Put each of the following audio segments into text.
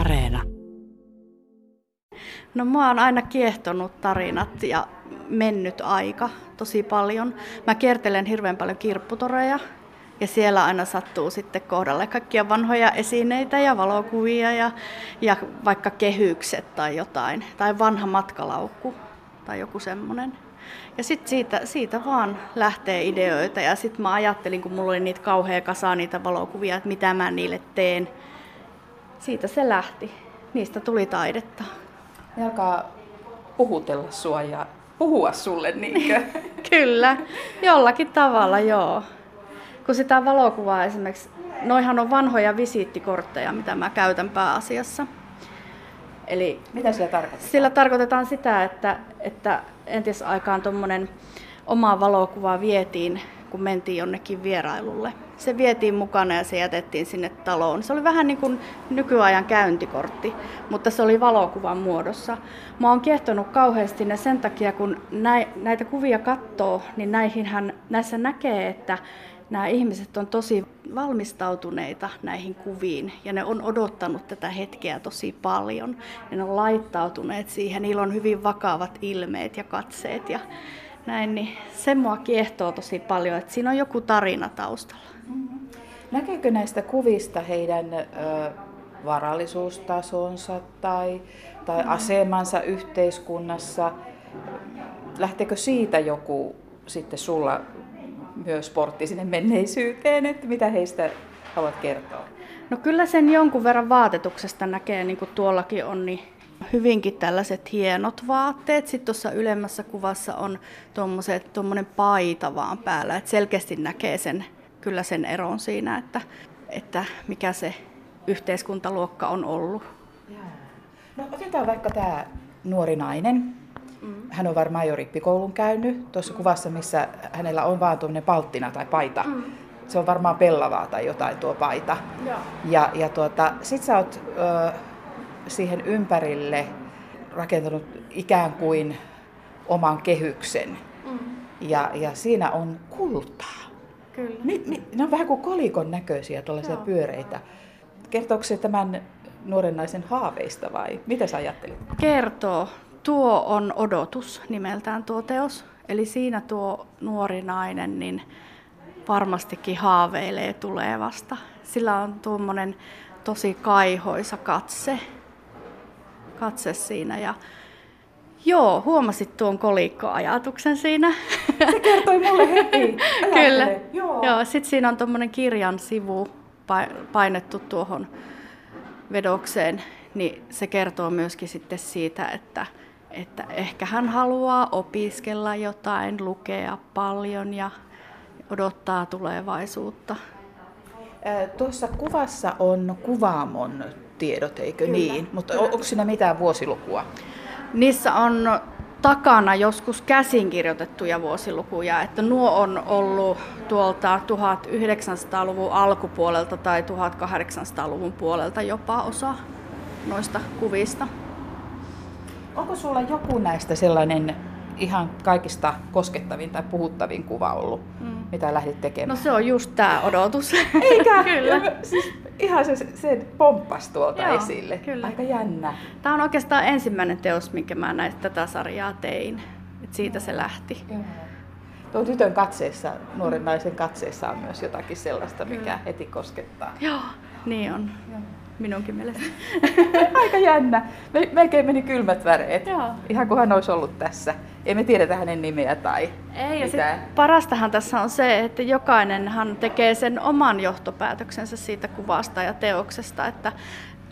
Areena. No mua on aina kiehtonut tarinat ja mennyt aika tosi paljon. Mä kiertelen hirveän paljon kirpputoreja ja siellä aina sattuu sitten kohdalle kaikkia vanhoja esineitä ja valokuvia ja vaikka kehykset tai jotain. Tai vanha matkalaukku tai joku semmoinen. Ja sitten siitä vaan lähtee ideoita ja sitten mä ajattelin, kun mulla oli niitä kauhea kasa niitä valokuvia, että mitä mä niille teen. Siitä se lähti. Niistä tuli taidetta. Ne alkaa puhutella sua ja puhua sulle, niinkö? Kyllä, jollakin tavalla joo. Kun sitä valokuvaa esimerkiksi, noihan on vanhoja visiittikortteja, mitä mä käytän pääasiassa. Eli mitä sillä tarkoitetaan? Sillä tarkoitetaan sitä, että entisaikaan tuommoinen oma valokuva vietiin, kun mentiin jonnekin vierailulle. Se vietiin mukana ja se jätettiin sinne taloon. Se oli vähän niin kuin nykyajan käyntikortti, mutta se oli valokuvan muodossa. Mä oon kiehtonut kauheasti ja sen takia, kun näitä kuvia katsoo, niin näissä näkee, että nämä ihmiset on tosi valmistautuneita näihin kuviin ja ne on odottanut tätä hetkeä tosi paljon. Ne on laittautuneet siihen, niillä on hyvin vakavat ilmeet ja katseet ja näin, niin se mua kiehtoo tosi paljon, että siinä on joku tarina taustalla. Mm-hmm. Näkeekö näistä kuvista heidän varallisuustasonsa tai asemansa yhteiskunnassa? Lähteekö siitä joku sitten sulla myös portti sinne menneisyyteen, että mitä heistä haluat kertoa? No kyllä sen jonkun verran vaatetuksesta näkee, niin kuin tuollakin on, niin hyvinkin tällaiset hienot vaatteet. Sitten tuossa ylemmässä kuvassa on tuommoinen paita vaan päällä, että selkeästi näkee sen, kyllä sen eron siinä, että mikä se yhteiskuntaluokka on ollut. No otetaan vaikka tämä nuori nainen. Hän on varmaan jo rippikoulun käynyt. Tuossa kuvassa, missä hänellä on vaan tuommoinen palttina tai paita. Se on varmaan pellavaa tai jotain tuo paita. Ja sit sä oot siihen ympärille rakentanut ikään kuin oman kehyksen. Ja siinä on kultaa. Kyllä. Ne on vähän kuin kolikon näköisiä, tuollaisia pyöreitä. Kertooko se tämän nuoren naisen haaveista vai mitä sä ajattelit? Kertoo. Tuo on Odotus nimeltään tuo teos, eli siinä tuo nuori nainen niin varmastikin haaveilee tulevasta. Sillä on tuommoinen tosi kaihoisa katse siinä ja joo, huomasit tuon kolikkoajatuksen siinä. Se kertoi mulle heti. Kyllä, joo. Sitten siinä on tuommoinen kirjan sivu painettu tuohon vedokseen, niin se kertoo myöskin sitten siitä, että ehkä hän haluaa opiskella jotain, lukea paljon ja odottaa tulevaisuutta. Tuossa kuvassa on kuvaamon tiedot, eikö kyllä, niin? Mutta onko siinä mitään vuosilukua? Niissä on takana joskus käsinkirjoitettuja vuosilukuja, että nuo on ollut tuolta 1900-luvun alkupuolelta tai 1800-luvun puolelta jopa osa noista kuvista. Onko sulla joku näistä sellainen ihan kaikista koskettavin tai puhuttavin kuva ollut, mitä lähdit tekemään? No se on just tää Odotus. Eikä? Kyllä. Siis ihan se pomppasi tuolta esille. Kyllä. Aika jännä. Tämä on oikeastaan ensimmäinen teos, minkä mä tätä sarjaa tein. Et siitä se lähti. Tuo tytön katseessa, nuoren naisen katseessa on myös jotakin sellaista, mikä heti koskettaa. Joo, niin on. Joo. Minunkin mielestä. Aika jännä. Melkein meni kylmät väreet. Joo. Ihan kuin hän olisi ollut tässä. Ei me tiedetä hänen nimeä tai ei, mitään. Parastahan tässä on se, että jokainenhan tekee sen oman johtopäätöksensä siitä kuvasta ja teoksesta, että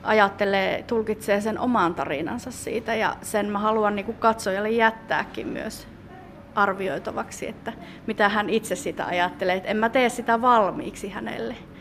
ajattelee, tulkitsee sen oman tarinansa siitä ja sen mä haluan niin kuin katsojalle jättääkin myös arvioitavaksi, että mitä hän itse sitä ajattelee. Et en mä tee sitä valmiiksi hänelle.